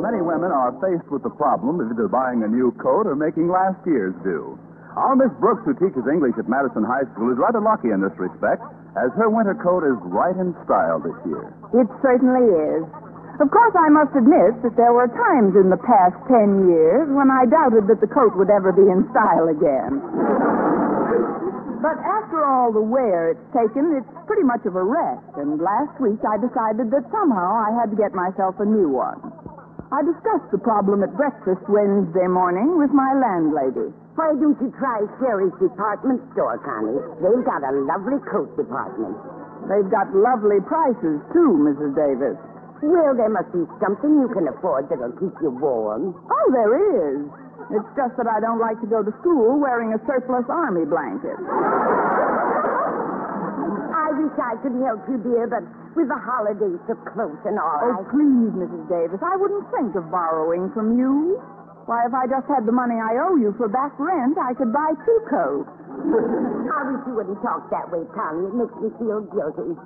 Many women are faced with the problem of either buying a new coat or making last year's due. Our Miss Brooks, who teaches English at Madison High School, is rather lucky in this respect, as her winter coat is right in style this year. It certainly is. Of course, I must admit that there were times in the past 10 years when I doubted that the coat would ever be in style again. But after all the wear it's taken, it's pretty much of a rest, and last week I decided that somehow I had to get myself a new one. I discussed the problem at breakfast Wednesday morning with my landlady. Why don't you try Sherry's department store, Connie? They've got a lovely coat department. They've got lovely prices, too, Mrs. Davis. Well, there must be something you can afford that'll keep you warm. Oh, there is. It's just that I don't like to go to school wearing a surplus army blanket. I wish I could help you, dear, but with the holidays so close and all. Oh, please, Mrs. Davis, I wouldn't think of borrowing from you. Why, if I just had the money I owe you for back rent, I could buy two coats. I wish you wouldn't talk that way, Connie. It makes me feel guilty.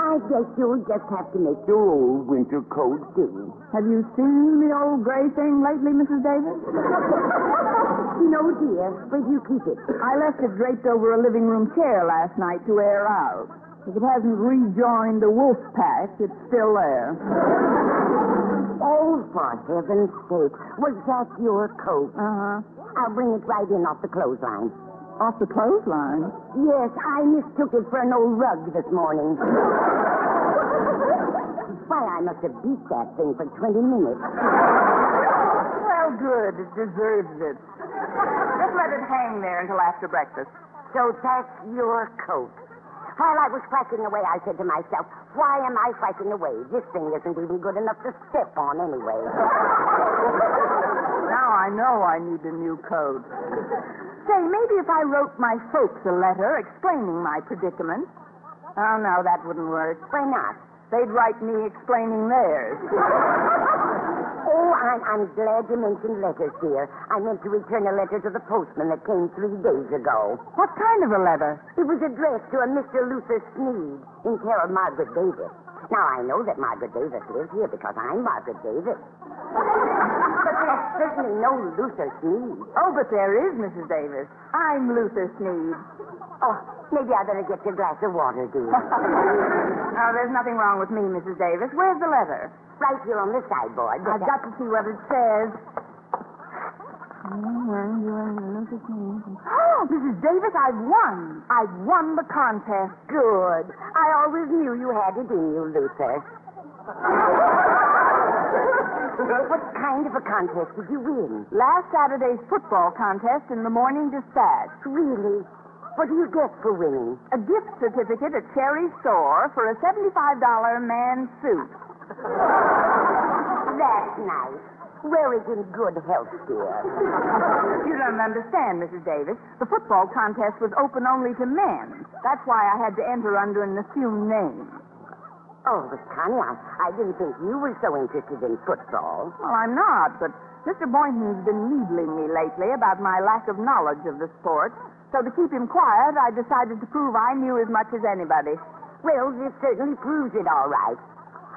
I guess you'll just have to make your old winter coat do. Have you seen the old gray thing lately, Mrs. Davis? No, dear, but you keep it. I left it draped over a living room chair last night to air out. If it hasn't rejoined the wolf pack, it's still there. Oh, for heaven's sake. Was that your coat? Uh-huh. I'll bring it right in off the clothesline. Off the clothesline? Yes, I mistook it for an old rug this morning. Why, I must have beat that thing for 20 minutes. Well, good. It deserves it. Just let it hang there until after breakfast. So that's your coat. While I was whacking away, I said to myself, why am I whacking away? This thing isn't even good enough to step on anyway. Now I know I need a new coat. Say, maybe if I wrote my folks a letter explaining my predicament. Oh, no, that wouldn't work. Why not? They'd write me explaining theirs. Oh, I'm glad you mentioned letters, dear. I meant to return a letter to the postman that came 3 days ago. What kind of a letter? It was addressed to a Mr. Luther Sneed in care of Margaret Davis. Now, I know that Margaret Davis lives here because I'm Margaret Davis. But there's certainly no Luther Sneed. Oh, but there is, Mrs. Davis. I'm Luther Sneed. Oh, maybe I better get you a glass of water, dear. Oh, there's nothing wrong with me, Mrs. Davis. Where's the letter? Right here on the sideboard. I've got to see what it says. Oh, Mrs. Davis, I've won. I've won the contest. Good. I always knew you had it in you, Luther. What kind of a contest did you win? Last Saturday's football contest in the Morning Dispatch. Really? What do you get for winning? A gift certificate at Sherry's store for a $75 man suit. That's nice. Wear it in good health, dear. You don't understand, Mrs. Davis. The football contest was open only to men. That's why I had to enter under an assumed name. Oh, but Connie, I didn't think you were so interested in football. Well, I'm not, but Mr. Boynton's been needling me lately about my lack of knowledge of the sport. So to keep him quiet, I decided to prove I knew as much as anybody. Well, this certainly proves it all right.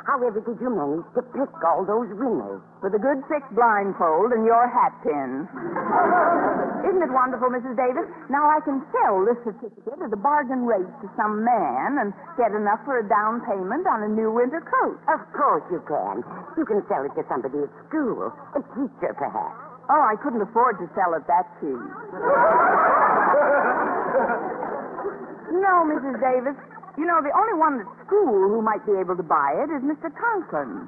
However did you manage to pick all those winners? With a good thick blindfold and your hat pin. Isn't it wonderful, Mrs. Davis? Now I can sell this certificate at a bargain rate to some man and get enough for a down payment on a new winter coat. Of course you can. You can sell it to somebody at school, a teacher perhaps. Oh, I couldn't afford to sell it that cheap. No, Mrs. Davis. You know, the only one at school who might be able to buy it is Mr. Conklin.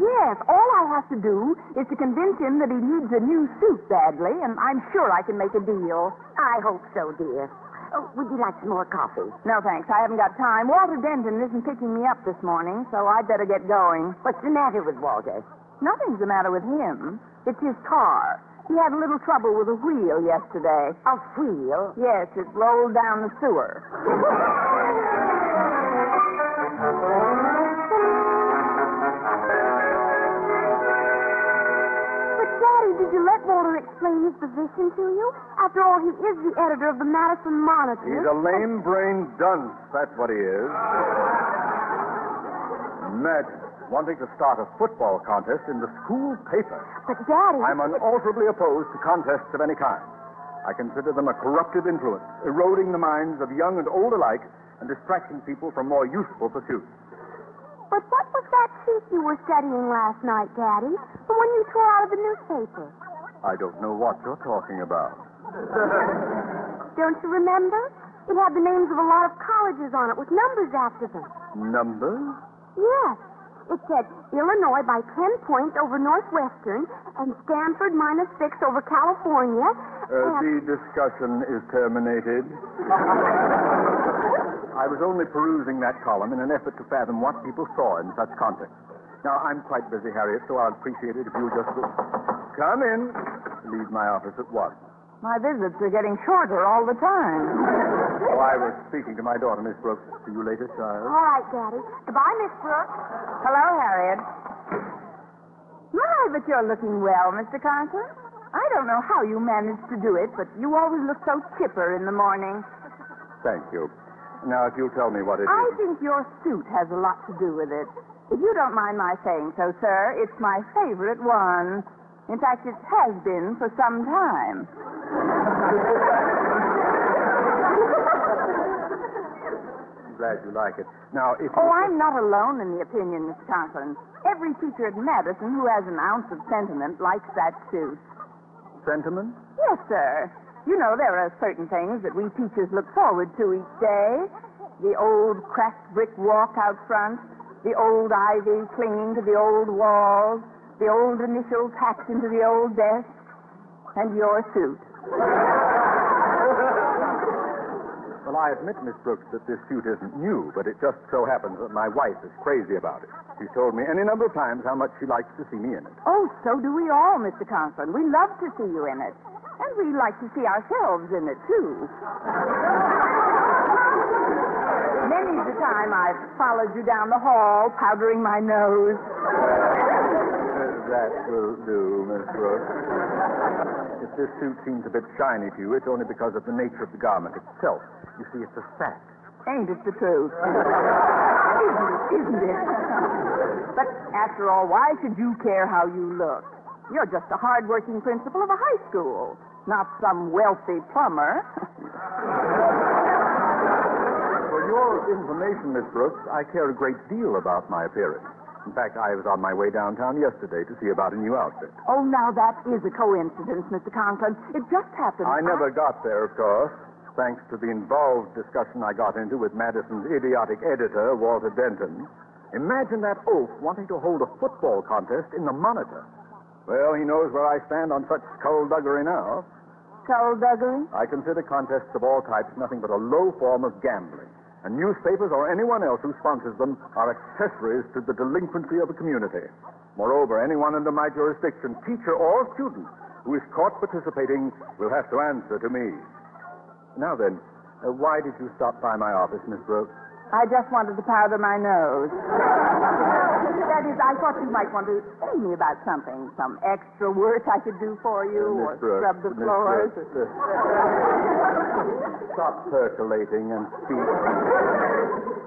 Yes, all I have to do is to convince him that he needs a new suit badly, and I'm sure I can make a deal. I hope so, dear. Oh, would you like some more coffee? No, thanks. I haven't got time. Walter Denton isn't picking me up this morning, so I'd better get going. What's the matter with Walter? Nothing's the matter with him. It's his car. He had a little trouble with a wheel yesterday. A wheel? Yes, it rolled down the sewer. But, Daddy, did you let Walter explain his position to you? After all, he is the editor of the Madison Monitor. He's a lame-brained dunce, that's what he is. Imagine wanting to start a football contest in the school paper. But, Daddy... I'm unalterably opposed to contests of any kind. I consider them a corruptive influence, eroding the minds of young and old alike and distracting people from more useful pursuits. But what was that sheet you were studying last night, Daddy, the one you tore out of the newspaper? I don't know what you're talking about. Don't you remember? It had the names of a lot of colleges on it with numbers after them. Numbers? Yes. It said Illinois by 10 points over Northwestern and Stanford -6 over California. The discussion is terminated. I was only perusing that column in an effort to fathom what people saw in such context. Now, I'm quite busy, Harriet, so I'd appreciate it if you just... Come in. Leave my office at once. My visits are getting shorter all the time. Oh, I was speaking to my daughter, Miss Brooks. See you later, child. All right, Daddy. Goodbye, Miss Brooks. Hello, Harriet. My, but you're looking well, Mr. Conklin. I don't know how you managed to do it, but you always look so chipper in the morning. Thank you. Now, if you'll tell me what it is... I think your suit has a lot to do with it. If you don't mind my saying so, sir, it's my favorite one. In fact, it has been for some time. I'm glad you like it. Now, if... Oh, I'm not alone in the opinion, Miss Conklin. Every teacher at Madison who has an ounce of sentiment likes that suit. Sentiment? Yes, sir. You know, there are certain things that we teachers look forward to each day. The old cracked brick walk out front, the old ivy clinging to the old walls, the old initials packed into the old desk, and your suit. Well, I admit, Miss Brooks, that this suit isn't new, but it just so happens that my wife is crazy about it. She's told me any number of times how much she likes to see me in it. Oh, so do we all, Mr. Conklin. We love to see you in it. And we like to see ourselves in it, too. Many's the time I've followed you down the hall, powdering my nose. That will do, Miss Brooks. If this suit seems a bit shiny to you, it's only because of the nature of the garment itself. You see, it's a sack. Ain't it the truth? Isn't it? But after all, why should you care how you look? You're just a hard-working principal of a high school, not some wealthy plumber. For your information, Miss Brooks, I care a great deal about my appearance. In fact, I was on my way downtown yesterday to see about a new outfit. Oh, now that is a coincidence, Mr. Conklin. It just happened. I never got there, of course, thanks to the involved discussion I got into with Madison's idiotic editor, Walter Denton. Imagine that oaf wanting to hold a football contest in the Monitor. Well, he knows where I stand on such skullduggery now. Skullduggery? I consider contests of all types nothing but a low form of gambling. And newspapers or anyone else who sponsors them are accessories to the delinquency of a community. Moreover, anyone under my jurisdiction, teacher or student, who is caught participating will have to answer to me. Now then, why did you stop by my office, Miss Brooks? I just wanted to powder my nose. That is, I thought you might want to tell me about something, some extra work I could do for you, or Brooks, scrub the floors. Stop percolating and speak.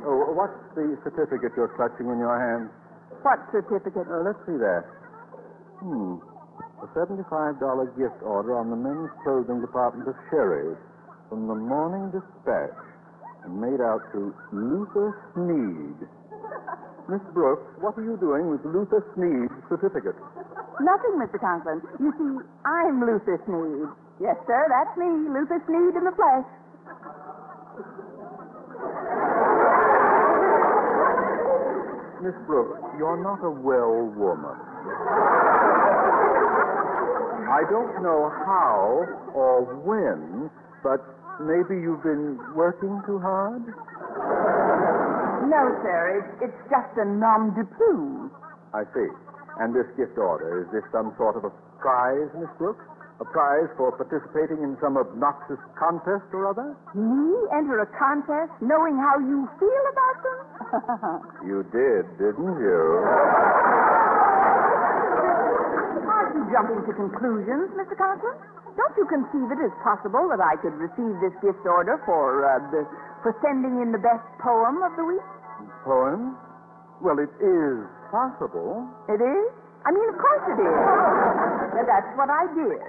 Oh, what's the certificate you're clutching in your hand? What certificate? Let's see that. A $75 gift order on the men's clothing department of Sherry's from the Morning Dispatch and made out to Luther Sneed. Miss Brooks, what are you doing with Luther Sneed's certificate? Nothing, Mr. Conklin. You see, I'm Luther Sneed. Yes, sir, that's me, Luther Sneed in the flesh. Miss Brooks, you're not a well woman. I don't know how or when, but maybe you've been working too hard? No, sir. It's just a nom de plume. I see. And this gift order, is this some sort of a prize, Miss Brooks? A prize for participating in some obnoxious contest or other? Me enter a contest knowing how you feel about them? You did, didn't you? Aren't you jumping to conclusions, Mr. Conklin? Don't you conceive it as possible that I could receive this gift order for sending in the best poem of the week? Poem? Well, it is possible. It is? I mean, of course it is. But that's what I did.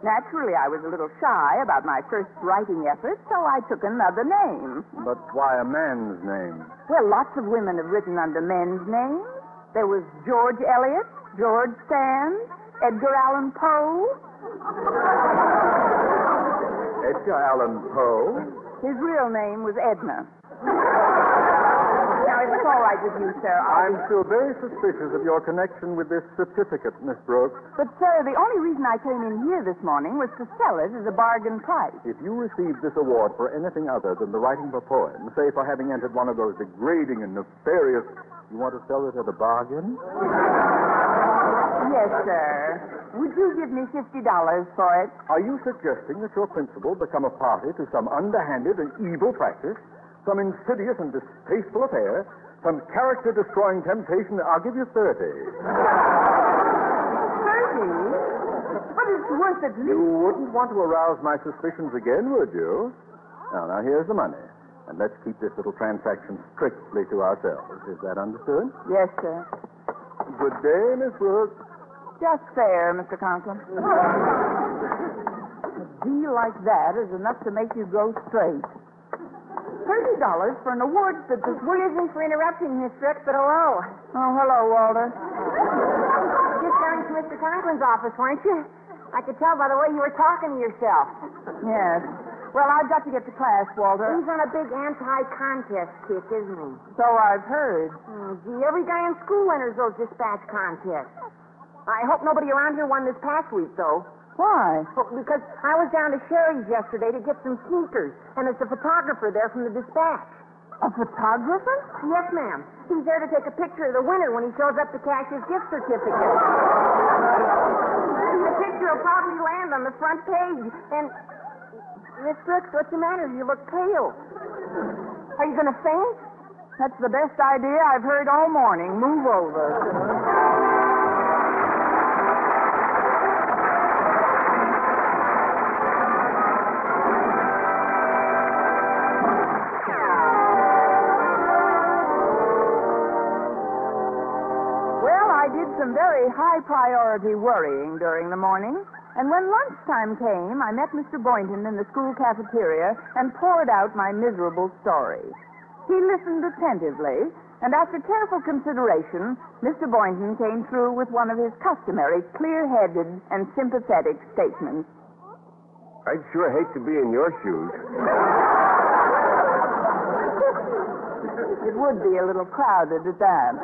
Naturally, I was a little shy about my first writing effort, so I took another name. But why a man's name? Well, lots of women have written under men's names. There was George Eliot, George Sand, Edgar Allan Poe. Edgar Allan Poe? His real name was Edna. Now, it's all right with you, sir. I'm still very suspicious of your connection with this certificate, Miss Brooks. But, sir, the only reason I came in here this morning was to sell it as a bargain price. If you received this award for anything other than the writing of a poem, say for having entered one of those degrading and nefarious... You want to sell it at a bargain? Yes, sir. Would you give me $50 for it? Are you suggesting that your principal become a party to some underhanded and evil practice? Some insidious and distasteful affair, some character-destroying temptation. I'll give you 30. 30? But it's worth at least... You wouldn't want to arouse my suspicions again, would you? Now, here's the money. And let's keep this little transaction strictly to ourselves. Is that understood? Yes, sir. Good day, Miss Brooks. Just fair, Mr. Conklin. A deal like that is enough to make you go straight. $30 for an award that this... Excuse me for interrupting, Miss Brooks, but hello. Oh, hello, Walter. Just going to Mr. Conklin's office, weren't you? I could tell by the way you were talking to yourself. Yes. Well, I've got to get to class, Walter. He's on a big anti-contest kick, isn't he? So I've heard. Oh, gee, every guy in school enters those dispatch contests. I hope nobody around here won this past week, though. Why? Well, because I was down to Sherry's yesterday to get some sneakers, and it's a photographer there from the dispatch. A photographer? Yes, ma'am. He's there to take a picture of the winner when he shows up to cash his gift certificate. The picture will probably land on the front page, and... Miss Brooks, what's the matter? You look pale. Are you going to faint? That's the best idea I've heard all morning. Move over. Some very high-priority worrying during the morning, and when lunchtime came, I met Mr. Boynton in the school cafeteria and poured out my miserable story. He listened attentively, and after careful consideration, Mr. Boynton came through with one of his customary clear-headed and sympathetic statements. I'd sure hate to be in your shoes. It would be a little crowded at that.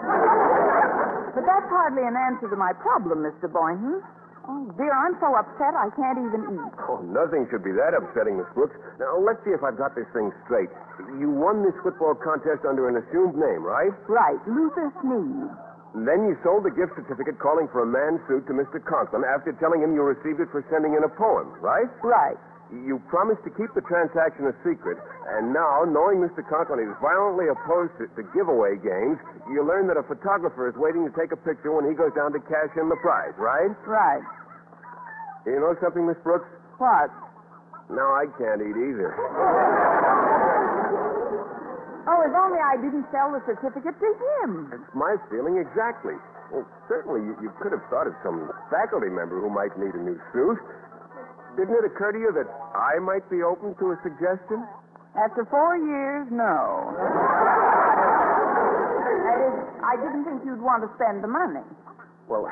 But that's hardly an answer to my problem, Mr. Boynton. Oh, dear, I'm so upset I can't even eat. Oh, nothing should be that upsetting, Miss Brooks. Now, let's see if I've got this thing straight. You won this football contest under an assumed name, right? Right, Luther Sneed. And then you sold the gift certificate calling for a man's suit to Mr. Conklin after telling him you received it for sending in a poem, right? Right. You promised to keep the transaction a secret, and now, knowing Mr. Conklin is violently opposed to giveaway games, you learn that a photographer is waiting to take a picture when he goes down to cash in the prize, right? Right. You know something, Miss Brooks? What? No, I can't eat either. Oh, if only I didn't sell the certificate to him. That's my feeling exactly. Well, certainly you could have thought of some faculty member who might need a new suit. Didn't it occur to you that I might be open to a suggestion? After 4 years, no. That is, I didn't think you'd want to spend the money. Well,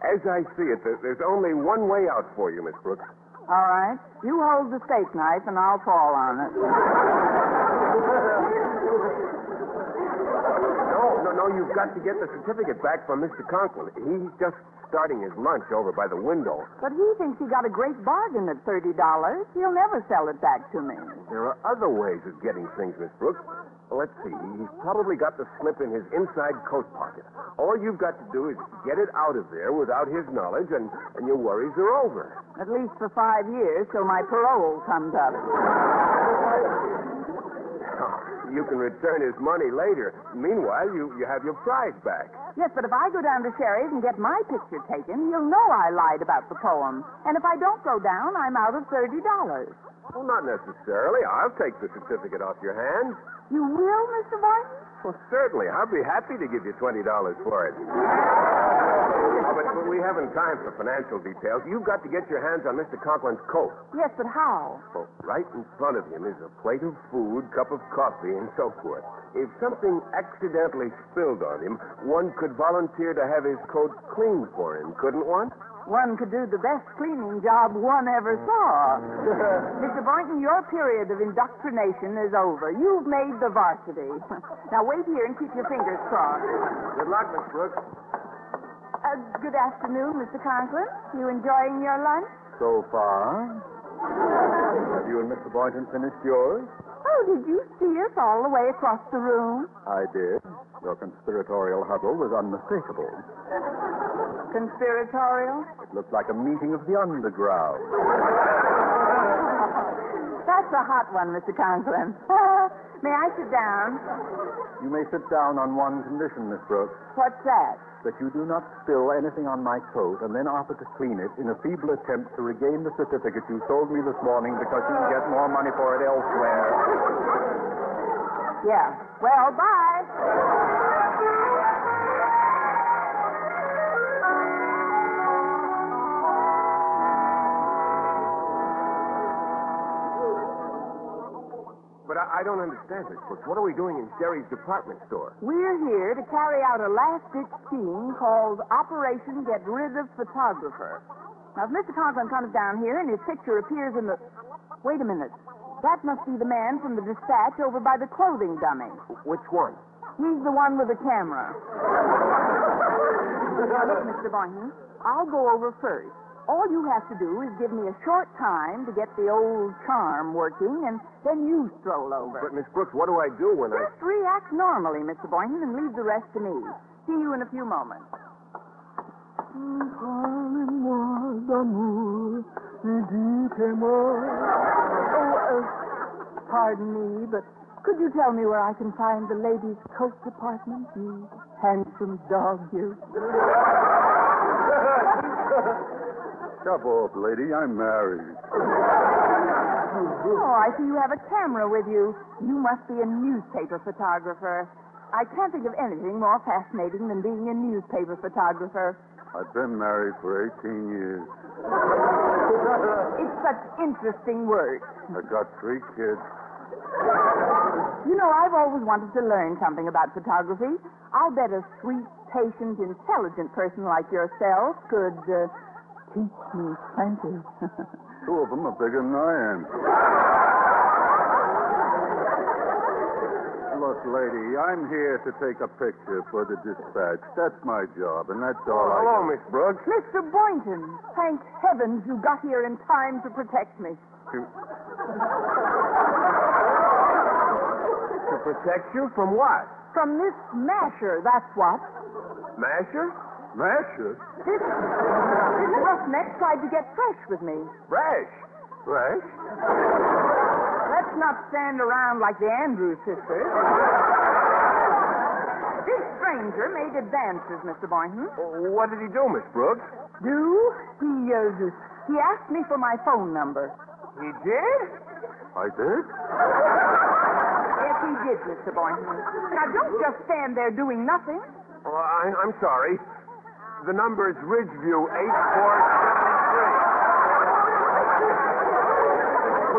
as I see it, there's only one way out for you, Miss Brooks. All right. You hold the steak knife, and I'll fall on it. No, you've got to get the certificate back from Mr. Conklin. He's just starting his lunch over by the window. But he thinks he got a great bargain at $30. He'll never sell it back to me. There are other ways of getting things, Miss Brooks. Let's see. He's probably got the slip in his inside coat pocket. All you've got to do is get it out of there without his knowledge, and your worries are over. At least for 5 years, till my parole comes up. You can return his money later. Meanwhile, you have your prize back. Yes, but if I go down to Sherry's and get my picture taken, he'll know I lied about the poem. And if I don't go down, I'm out of $30. Well, not necessarily. I'll take the certificate off your hands. You will, Mr. Boynton? Well, certainly. I'll be happy to give you $20 for it. But we haven't time for financial details. You've got to get your hands on Mr. Conklin's coat. Yes, but how? Well, right in front of him is a plate of food, cup of coffee, and so forth. If something accidentally spilled on him, one could volunteer to have his coat cleaned for him, couldn't one? One could do the best cleaning job one ever saw. Mr. Boynton, your period of indoctrination is over. You've made the varsity. Now wait here and keep your fingers crossed. Good luck, Miss Brooks. Good afternoon, Mr. Conklin. You enjoying your lunch? So far. Have you and Mr. Boynton finished yours? Oh, did you see us all the way across the room? I did. Your conspiratorial huddle was unmistakable. Conspiratorial? It looked like a meeting of the underground. That's a hot one, Mr. Conklin. May I sit down? You may sit down on one condition, Miss Brooks. What's that? That you do not spill anything on my coat and then offer to clean it in a feeble attempt to regain the certificate you sold me this morning because you'll get more money for it elsewhere. Yeah. Well, bye. But I don't understand this, Brooks. What are we doing in Sherry's department store? We're here to carry out a last-ditch scheme called Operation Get Rid of Photographer. Now, if Mr. Conklin comes down here and his picture appears in the... Wait a minute. That must be the man from the dispatch over by the clothing dummy. Which one? He's the one with the camera. Now, look, Mr. Boynton, I'll go over first. All you have to do is give me a short time to get the old charm working, and then you stroll over. But, Miss Brooks, what do I do when I... Just react normally, Mr. Boynton, and leave the rest to me. See you in a few moments. Pardon me, but could you tell me where I can find the ladies' coat department, you handsome dog, you? Shut up, lady. I'm married. Oh, I see you have a camera with you. You must be a newspaper photographer. I can't think of anything more fascinating than being a newspaper photographer. I've been married for 18 years. It's such interesting work. I've got 3 kids. You know, I've always wanted to learn something about photography. I'll bet a sweet, patient, intelligent person like yourself could... teach me plenty. 2 of them are bigger than I am. Look, lady, I'm here to take a picture for the dispatch. That's my job, and that's all I... Hello, Miss Brooks. Mr. Boynton, thank heavens you got here in time to protect me. To protect you? From what? From this masher, that's what. Masher? Masher? This roughneck tried to get fresh with me. Fresh? Fresh? Let's not stand around like the Andrews sisters. This stranger made advances, Mr. Boynton. What did he do, Miss Brooks? Do? He asked me for my phone number. He did? I did? Yes, he did, Mr. Boynton. Now, don't just stand there doing nothing. Oh, I'm sorry. The number is Ridgeview 8473. But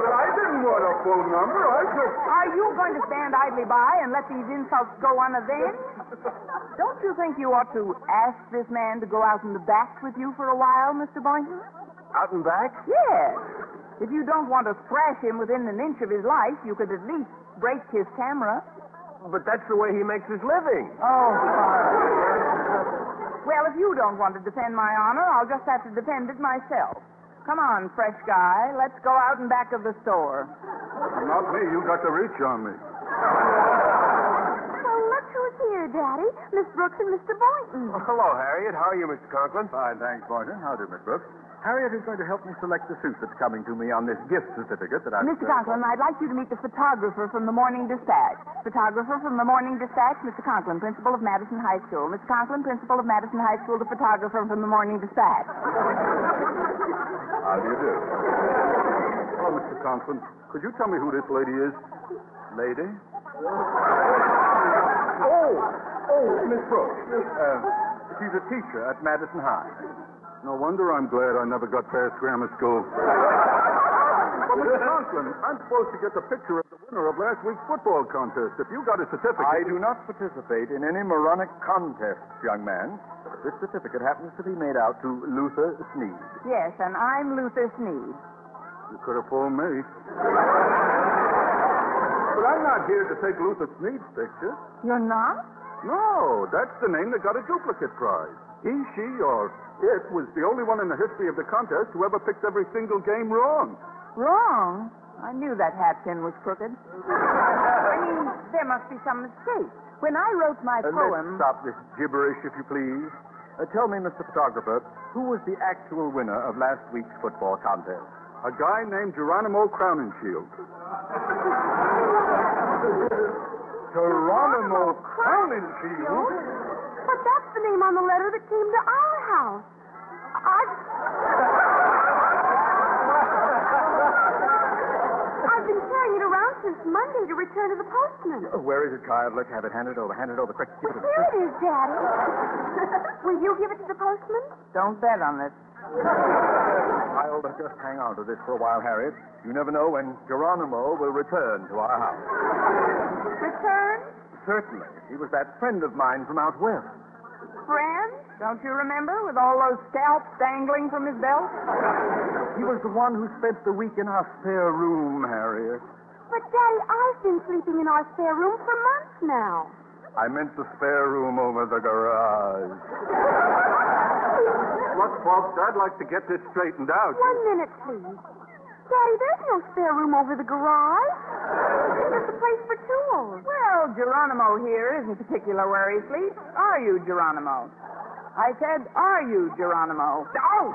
I didn't want a full number. I just... Are you going to stand idly by and let these insults go unavenged? Don't you think you ought to ask this man to go out in the back with you for a while, Mr. Boynton? Out and back? Yes. If you don't want to thrash him within an inch of his life, you could at least break his camera. But that's the way he makes his living. Oh, well, if you don't want to defend my honor, I'll just have to defend it myself. Come on, fresh guy. Let's go out and back of the store. Not me. You got the reach on me. Here, Daddy. Miss Brooks and Mr. Boynton. Well, hello, Harriet. How are you, Mr. Conklin? Fine, thanks, Boynton. How do, Miss Brooks? Harriet is going to help me select the suit that's coming to me on this gift certificate that I... Mr. Conklin, I'd like you to meet the photographer from the Morning Dispatch. Photographer from the Morning Dispatch, Mr. Conklin, principal of Madison High School. Mr. Conklin, principal of Madison High School, the photographer from the Morning Dispatch. How do you do? Hello, Mr. Conklin. Could you tell me who this lady is? Lady? Oh, Miss Brooks. She's a teacher at Madison High. No wonder I'm glad I never got past grammar school. Well, Mr. Conklin, I'm supposed to get the picture of the winner of last week's football contest. If you got a certificate... I do not participate in any moronic contests, young man. This certificate happens to be made out to Luther Sneed. Yes, and I'm Luther Sneed. You could have fooled me. But I'm not here to take Luther Sneed's picture. You're not? No, that's the name that got a duplicate prize. He, she, or it was the only one in the history of the contest who ever picked every single game wrong. Wrong? I knew that hat pin was crooked. I mean, there must be some mistake. When I wrote my poem... Let's stop this gibberish, if you please. Tell me, Mr. Photographer, who was the actual winner of last week's football contest? A guy named Geronimo Crowninshield. Geronimo Crowninshield? But that's the name on the letter that came to our house. I've been carrying it around since Monday to return to the postman. Oh, where is it, child? Let's have it. Hand it over. Hand it over. Quick. Give it over. Here it is, Daddy. Will you give it to the postman? Don't bet on this. I'll just hang on to this for a while, Harriet. You never know when Geronimo will return to our house. Return? Certainly. He was that friend of mine from out west. Friend? Don't you remember? With all those scalps dangling from his belt? He was the one who spent the week in our spare room, Harriet. But, Daddy, I've been sleeping in our spare room for months now. I meant the spare room over the garage. Look, folks, I'd like to get this straightened out. 1 minute, please. Daddy, there's no spare room over the garage. There's a place for tools. Well, Geronimo here isn't particular where he sleeps. Are you, Geronimo? I said, are you, Geronimo? Oh!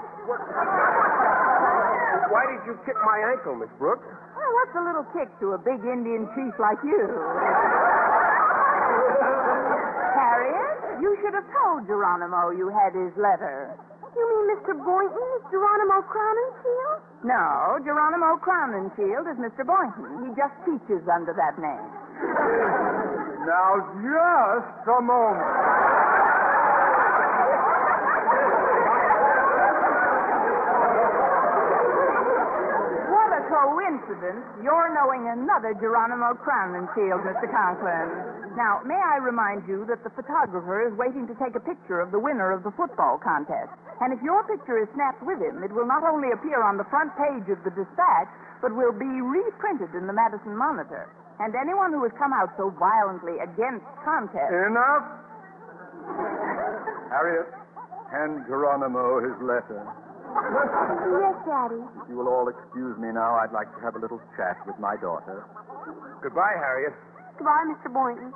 Why did you kick my ankle, Miss Brooks? Well, what's a little kick to a big Indian chief like you? Harriet, you should have told Geronimo you had his letter. You mean Mr. Boynton is Geronimo Crowninshield? No, Geronimo Crowninshield is Mr. Boynton. He just teaches under that name. Now, just a moment. What a coincidence, you're knowing another Geronimo Crowninshield, Mr. Conklin. Now, may I remind you that the photographer is waiting to take a picture of the winner of the football contest. And if your picture is snapped with him, it will not only appear on the front page of the Dispatch, but will be reprinted in the Madison Monitor. And anyone who has come out so violently against contest... Enough! Harriet, hand Geronimo his letter. Yes, Daddy. If you will all excuse me now, I'd like to have a little chat with my daughter. Goodbye, Harriet. Goodbye, Mr. Boynton.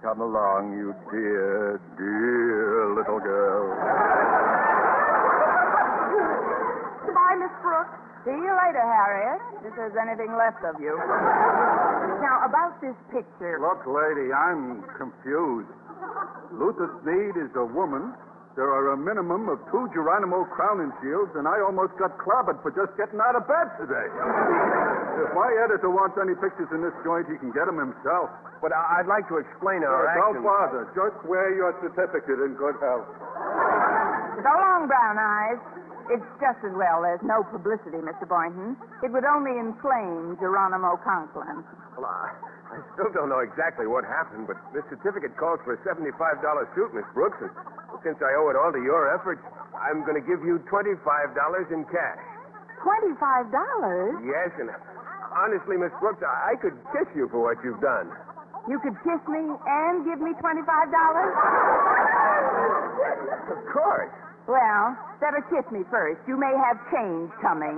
Come along, you dear, dear little girl. Goodbye, Miss Brooks. See you later, Harriet, if there's anything left of you. Now, about this picture... Look, lady, I'm confused. Luther Sneed is a woman. There are a minimum of 2 Geronimo Crowninshields, and I almost got clobbered for just getting out of bed today. If my editor wants any pictures in this joint, he can get them himself. But I'd like to explain our action. Don't bother. Just wear your certificate in good health. So long, Brown Eyes. It's just as well there's no publicity, Mr. Boynton. It would only inflame Geronimo Conklin. Well, I still don't know exactly what happened, but this certificate calls for a $75 suit, Miss Brooks, and since I owe it all to your efforts, I'm going to give you $25 in cash. $25? Yes, and honestly, Miss Brooks, I could kiss you for what you've done. You could kiss me and give me $25? Of course. Well, better kiss me first. You may have change coming.